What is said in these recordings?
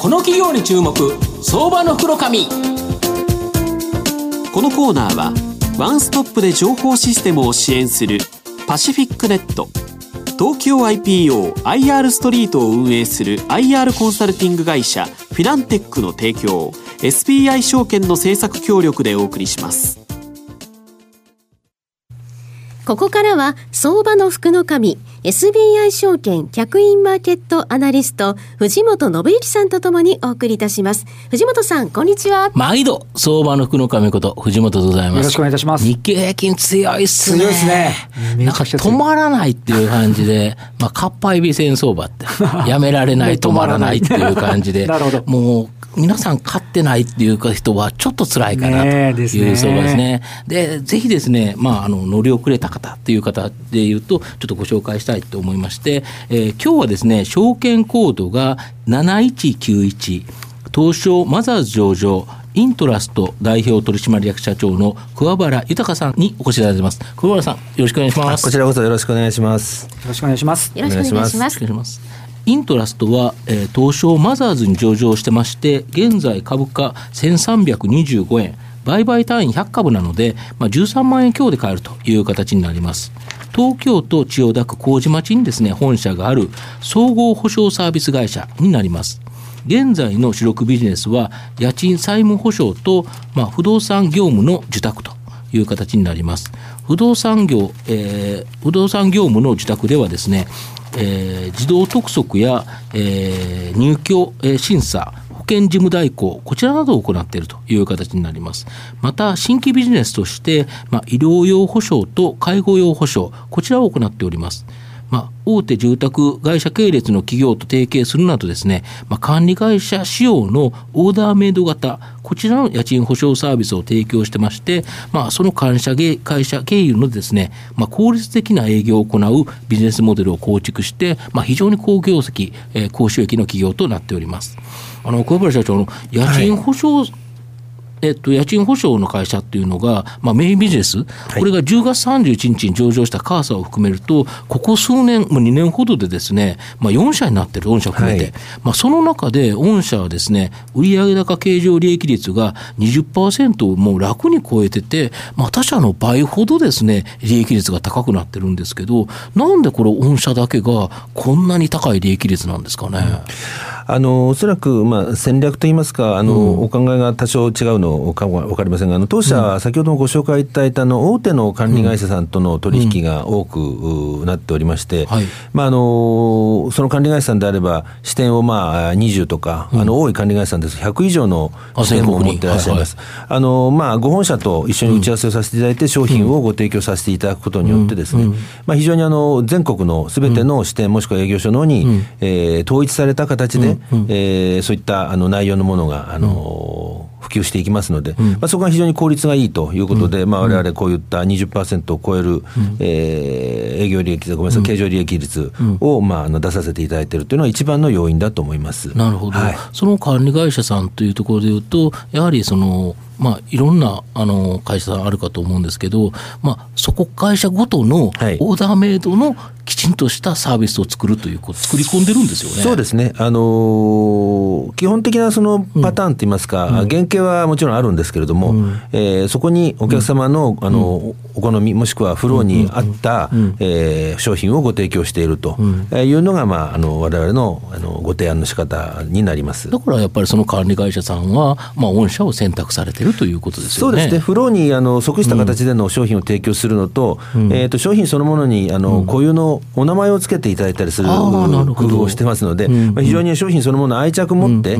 この企業に注目、相場の袋紙。このコーナーはワンストップで情報システムを支援するパシフィックネット、東京 IPOIR ストリートを運営する IR コンサルティング会社フィランテックの提供、 SBI 証券の政策協力でお送りします。ここからは相場の福の神 SBI 証券客員マーケットアナリスト藤本信之さんとともにお送りいたします。藤本さん、こんにちは。毎度相場の福の神こと藤本でございます。よろしくお願いいたします。日経平均強いっすね。強いっすね。なんか止まらないっていう感じでまあカッパエビ戦相場ってやめられない止まらないっていう感じでなるほど。もう皆さん買ってないっていうか人はちょっと辛いかなという相場ですね。で、ぜひですね、まあ、乗り遅れた方という方でいうとちょっとご紹介したいと思いまして、今日はですね、証券コードが7191、東証マザーズ上場イントラスト代表取締役社長の桑原豊さんにお越しいただいています。桑原さん、よろしくお願いします。こちらこそよろしくお願いします。よろしくお願いします。よろしくお願いします。イントラストは、東証マザーズに上場してまして、現在株価1325円、売買単位100株なので、まあ、13万円強で買えるという形になります。東京都千代田区麹町にですね、本社がある総合保証サービス会社になります。現在の主力ビジネスは家賃債務保証と、まあ、不動産業務の受託という形になります。不動産業務の受託ではですね、児童督促や、入居、審査、保険事務代行、こちらなどを行っているという形になります。また新規ビジネスとして、まあ、医療用保証と介護用保証、こちらを行っております。まあ、大手住宅会社系列の企業と提携するなどですね、まあ、管理会社仕様のオーダーメイド型、こちらの家賃保証サービスを提供してまして、まあ、その会社経由のですね、まあ、効率的な営業を行うビジネスモデルを構築して、まあ、非常に好業績、高収益の企業となっております。桑原社長の家賃保証、家賃保証の会社っていうのが、まあ、メインビジネス、これが10月31日に上場したカーサを含めると、ここ数年、もう2年ほどでですね、まあ、4社になってる、御社含めて、はい、まあ、その中で御社はですね、売上高経常利益率が 20% をもう楽に超えてて、まあ、他社の倍ほどですね、利益率が高くなってるんですけど、なんでこれ御社だけがこんなに高い利益率なんですかね。おそらく、まあ、戦略といいますか、お考えが多少違うのか分かりませんが、当社、先ほどもご紹介いただいた大手の管理会社さんとの取引が多くなっておりまして、はい、まあ、その管理会社さんであれば支店をまあ20とか、多い管理会社さんですと100以上の支店も持っていらっしゃいます。まあ、ご本社と一緒に打ち合わせをさせていただいて、商品をご提供させていただくことによってですね、まあ、非常に全国のすべての支店もしくは営業所の方に、統一された形で、そういった内容のものが普及していきますので、まあ、そこが非常に効率がいいということで、まあ、我々こういった 20% を超える、営業利益、ごめんなさい、経常利益率を、まあ、出させていただいているというのは一番の要因だと思います。なるほど、はい、その管理会社さんというところでいうと、やはりまあ、いろんな会社さんあるかと思うんですけど、まあ、そこ会社ごとのオーダーメイドのきちんとしたサービスを作るということを作り込んでるんですよね。そうですね、基本的なそのパターンといいますか、原型はもちろんあるんですけれども、そこにお客様の、お好みもしくはフローに合った、商品をご提供しているというのが、まあ、我々の、ご提案の仕方になります。だからやっぱりその管理会社さんは、まあ、御社を選択されているということですよね。そうですね、フローに即した形での商品を提供するのと、商品そのものに固有のお名前をつけていただいたりする工夫をしてますので、まあ、非常に商品そのもの愛着を持って、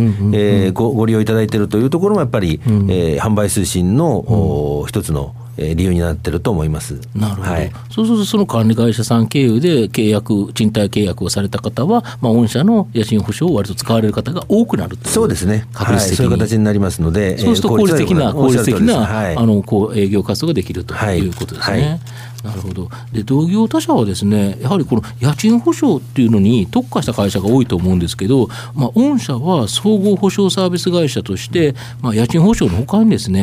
ご利用いただいているというところもやっぱり、販売推進の、一つの理由になってると思います。なるほど、はい、そうするとその管理会社さん経由で賃貸契約をされた方は、まあ、御社の家賃保証を割と使われる方が多くなるという。そうですね、確率的に、はい、そういう形になりますので、そうすると効率的な、はい、営業活動ができるということですね。はいはい、なるほど。で、同業他社はですね、やはりこの家賃保証っていうのに特化した会社が多いと思うんですけど、御社は総合保証サービス会社として、家賃保証のほかにですね、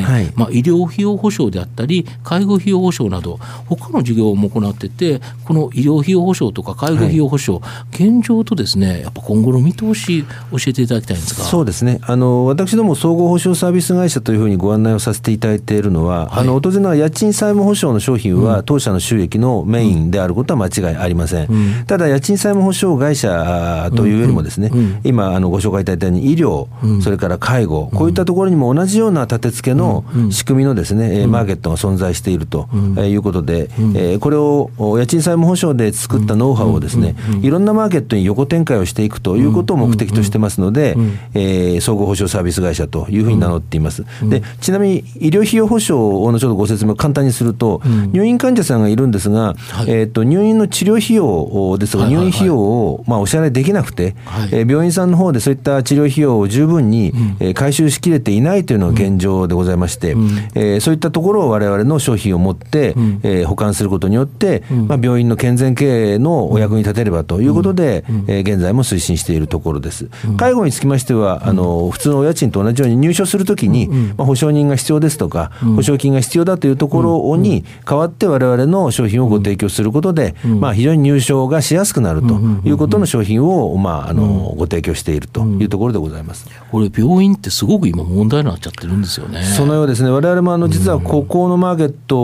医療費用保証であったり介護費用保証など他の事業も行ってて、この医療費用保証とか介護費用保証、現状とですね、やっぱ今後の見通し教えていただきたいんですが。そうですね、私ども総合保証サービス会社というふうにご案内をさせていただいているのは、当然の家賃債務保証の商品は、当社の収益のメインであることは間違いありません。ただ家賃債務保証会社というよりもですね、今ご紹介いただいたように医療、それから介護、こういったところにも同じような立て付けの仕組みのですね、マーケットが存在しているということで、これを家賃債務保証で作ったノウハウをですね、いろんなマーケットに横展開をしていくということを目的としてますので、総合保証サービス会社というふうに名乗っています。で、ちなみに医療費用保証のちょっとご説明を簡単にすると、入院患者さんがいるんですが、入院の治療費用ですとか、入院費用をお支払いできなくて、病院さんの方でそういった治療費用を十分に回収しきれていないというのが現状でございまして、そういったところを我々の商品を持って、保管することによって、病院の健全経営のお役に立てればということで、現在も推進しているところです。介護につきましては、普通のお家賃と同じように入所するときに、保証人が必要ですとか、保証金が必要だというところに代わって我々の商品をご提供することで、非常に入所がしやすくなるということの商品を、ご提供しているというところでございます。これ病院ってすごく今問題になっちゃってるんですよね。そのようですね。我々も実はここのマーケット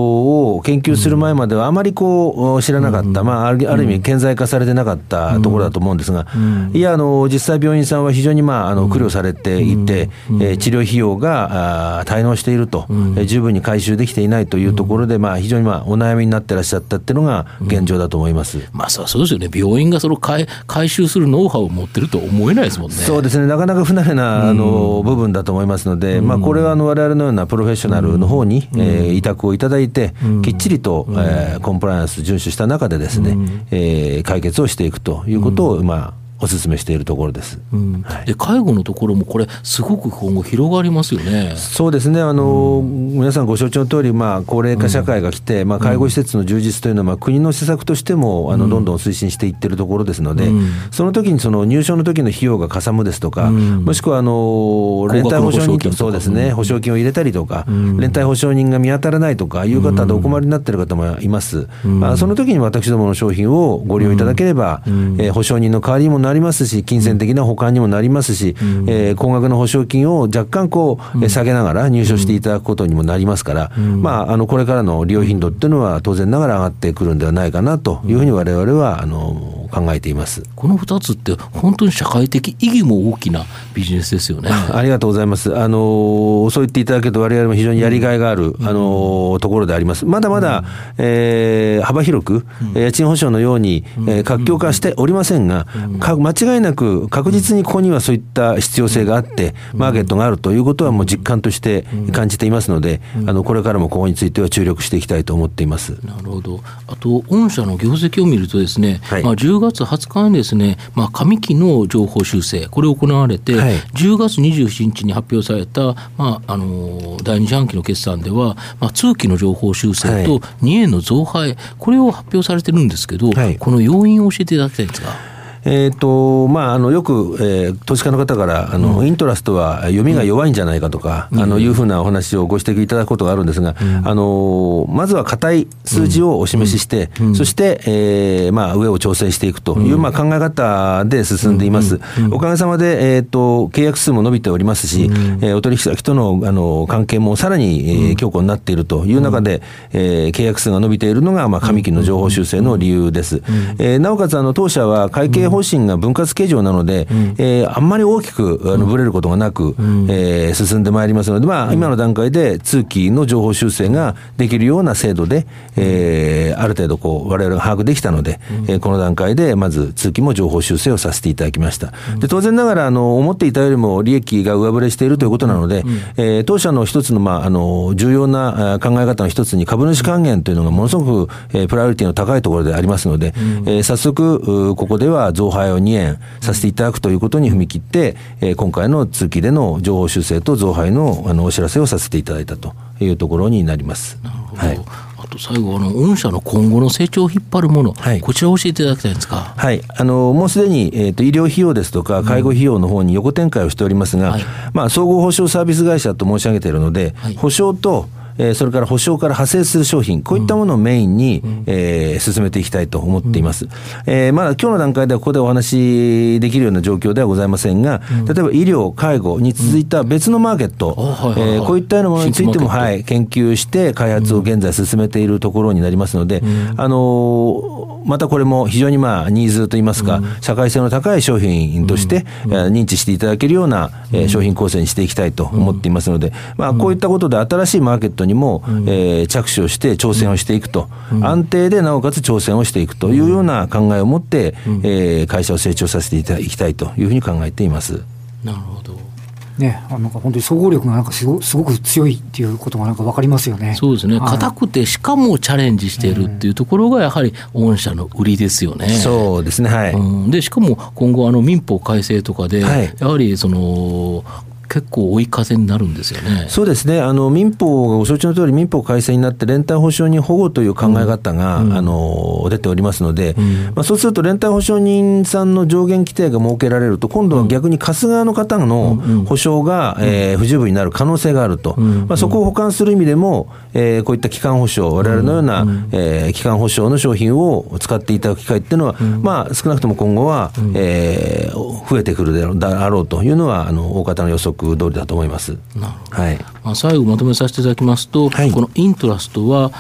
を研究する前まではあまり知らなかった、ある意味顕在化されてなかったところだと思うんですが、いや実際病院さんは非常に苦慮されていて、治療費用が滞納していると、十分に回収できていないというところで、非常にお悩みになってらっしゃったっていうのが現状だと思います。そうですよね。病院がその回収するノウハウを持ってると思えないですもんね。そうですね。なかなか不慣れな部分だと思いますので、これは我々のようなプロフェッショナルの方に委託をいただいて、きっちりとコンプライアンス遵守した中でですね、解決をしていくということをお勧めしているところです。で、介護のところもこれすごく今後広がりますよね。そうですね。皆さんご承知の通り、高齢化社会が来て、介護施設の充実というのは、国の施策としてもどんどん推進していってるところですので、その時に入所の時の費用がかさむですとか、もしくは連帯保証人と、そうですね、保証金を入れたりとか、連帯保証人が見当たらないとかいう方でお困りになっている方もいます。その時に私どもの商品をご利用いただければ、保証人の代わりにもなりますし、金銭的な保管にもなりますし、高額の保証金を若干下げながら入所していただくことにもなりますから、これからの利用頻度っていうのは当然ながら上がってくるんではないかなというふうに我々は考えています。この2つって本当に社会的意義も大きなビジネスですよね。ありがとうございます。そう言っていただけると我々も非常にやりがいがある、ところであります。まだまだ、幅広く、家賃保証のように、活況化しておりませんが、間違いなく確実にここにはそういった必要性があってマーケットがあるということはもう実感として感じていますので、これからもここについては注力していきたいと思っています。なるほど。あと御社の業績を見るとですね、10月20日にですね、上期の情報修正、これを行われて、10月27日に発表された、第2四半期の決算では、通期の情報修正と2円の増配、これを発表されてるんですけど、この要因を教えていただきたいんですが。よく、投資家の方からイントラストは読みが弱いんじゃないかとか、いうふうなお話をご指摘いただくことがあるんですが、まずは硬い数字をお示しして、そして、上を調整していくという、考え方で進んでいます。おかげさまで、契約数も伸びておりますし、お取引先との、関係もさらに、強固になっているという中で、契約数が伸びているのが、上期の情報修正の理由です。なおかつ当社は会計方針が分割計上なので、あんまり大きくぶれることがなく、進んでまいりますので、今の段階で通期の情報修正ができるような制度で、ある程度我々が把握できたので、この段階でまず通期も情報修正をさせていただきました。で、当然ながら思っていたよりも利益が上振れしているということなので、当社の一つの、重要な考え方の一つに株主還元というのがものすごく、プライオリティの高いところでありますので、早速ここでは増配を2円させていただくということに踏み切って、今回の通期での情報修正と増配のお知らせをさせていただいたというところになります。なるほど。あと最後御社の今後の成長を引っ張るもの、はい、こちらを教えていただきたいんですか。はい、もうすでに、医療費用ですとか介護費用の方に横展開をしておりますが、はい、総合保障サービス会社と申し上げているので、はい、保障とそれから保証から派生する商品、こういったものをメインに、進めていきたいと思っています。まだ今日の段階ではここでお話しできるような状況ではございませんが、例えば医療介護に続いた別のマーケット、こういったようなものについても、はい、研究して開発を現在進めているところになりますので、またこれも非常にニーズといいますか、社会性の高い商品として認知していただけるような商品構成にしていきたいと思っていますので、こういったことで新しいマーケットにも着手をして挑戦をしていくと、安定でなおかつ挑戦をしていくというような考えを持って会社を成長させていきたいというふうに考えています。なるほどね、なんか本当に総合力がすごく強いっていうことが分かりますよね。そうですね、硬くてしかもチャレンジしているっていうところがやはり御社の売りですよね。そうですね、はい、でしかも今後民法改正とかで、はい、やはりその結構追い風になるんですよね。そうですね、民法がご承知の通り民法改正になって連帯保証人保護という考え方が、出ておりますので、そうすると連帯保証人さんの上限規定が設けられると今度は逆に貸す側の方の保証が、不十分になる可能性があると、そこを補完する意味でも、こういった基幹保証、我々のような、基幹保証の商品を使っていただく機会っていうのは、少なくとも今後は、増えてくるだろうというのは大方の予測通りだと思います。なるほど、はい。最後まとめさせていただきますと、はい、このイントラストは、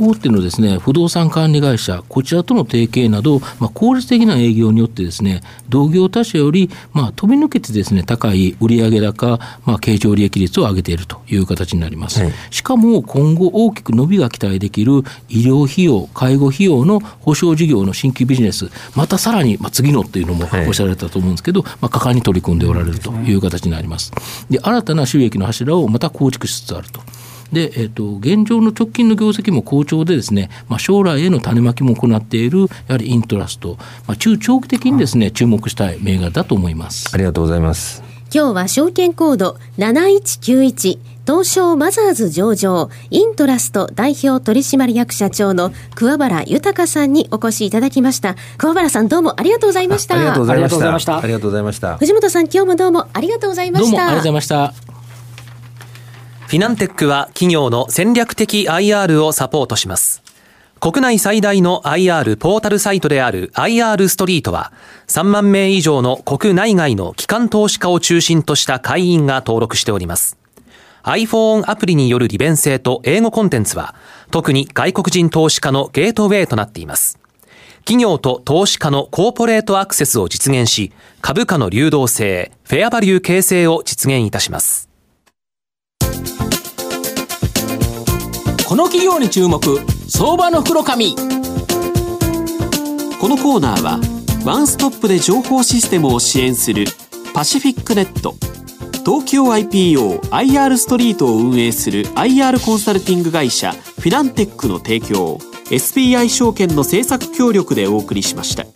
大手のですね、不動産管理会社こちらとの提携など、効率的な営業によってですね、同業他社より、飛び抜けてですね、高い売上高、経常利益率を上げているという形になります、はい、しかも今後大きく伸びが期待できる医療費用介護費用の保証事業の新規ビジネス、またさらに、次のっていうのもおっしゃられたと思うんですけど、果敢に取り組んでおられるという形になります。で、新たな収益の柱をまた構築しつつあると。で、現状の直近の業績も好調でですね、将来への種まきも行っているやはりイントラスト、中長期的にですね、注目したい銘柄だと思います。ありがとうございます。今日は証券コード7191東証マザーズ上場イントラスト代表取締役社長の桑原豊さんにお越しいただきました。桑原さん、どうもありがとうございました。ありがとうございました。藤本さん、今日もどうもありがとうございました。どうもありがとうございました。フィナンテックは企業の戦略的 IR をサポートします。国内最大の IR ポータルサイトである IR ストリートは3万名以上の国内外の機関投資家を中心とした会員が登録しております。iPhone アプリによる利便性と英語コンテンツは特に外国人投資家のゲートウェイとなっています。企業と投資家のコーポレートアクセスを実現し、株価の流動性、フェアバリュー形成を実現いたします。この企業に注目、相場の袋紙。このコーナーはワンストップで情報システムを支援するパシフィックネット、東京 IPO IR ストリートを運営する IR コンサルティング会社フィナンテックの提供、 SBI 証券の政策協力でお送りしました。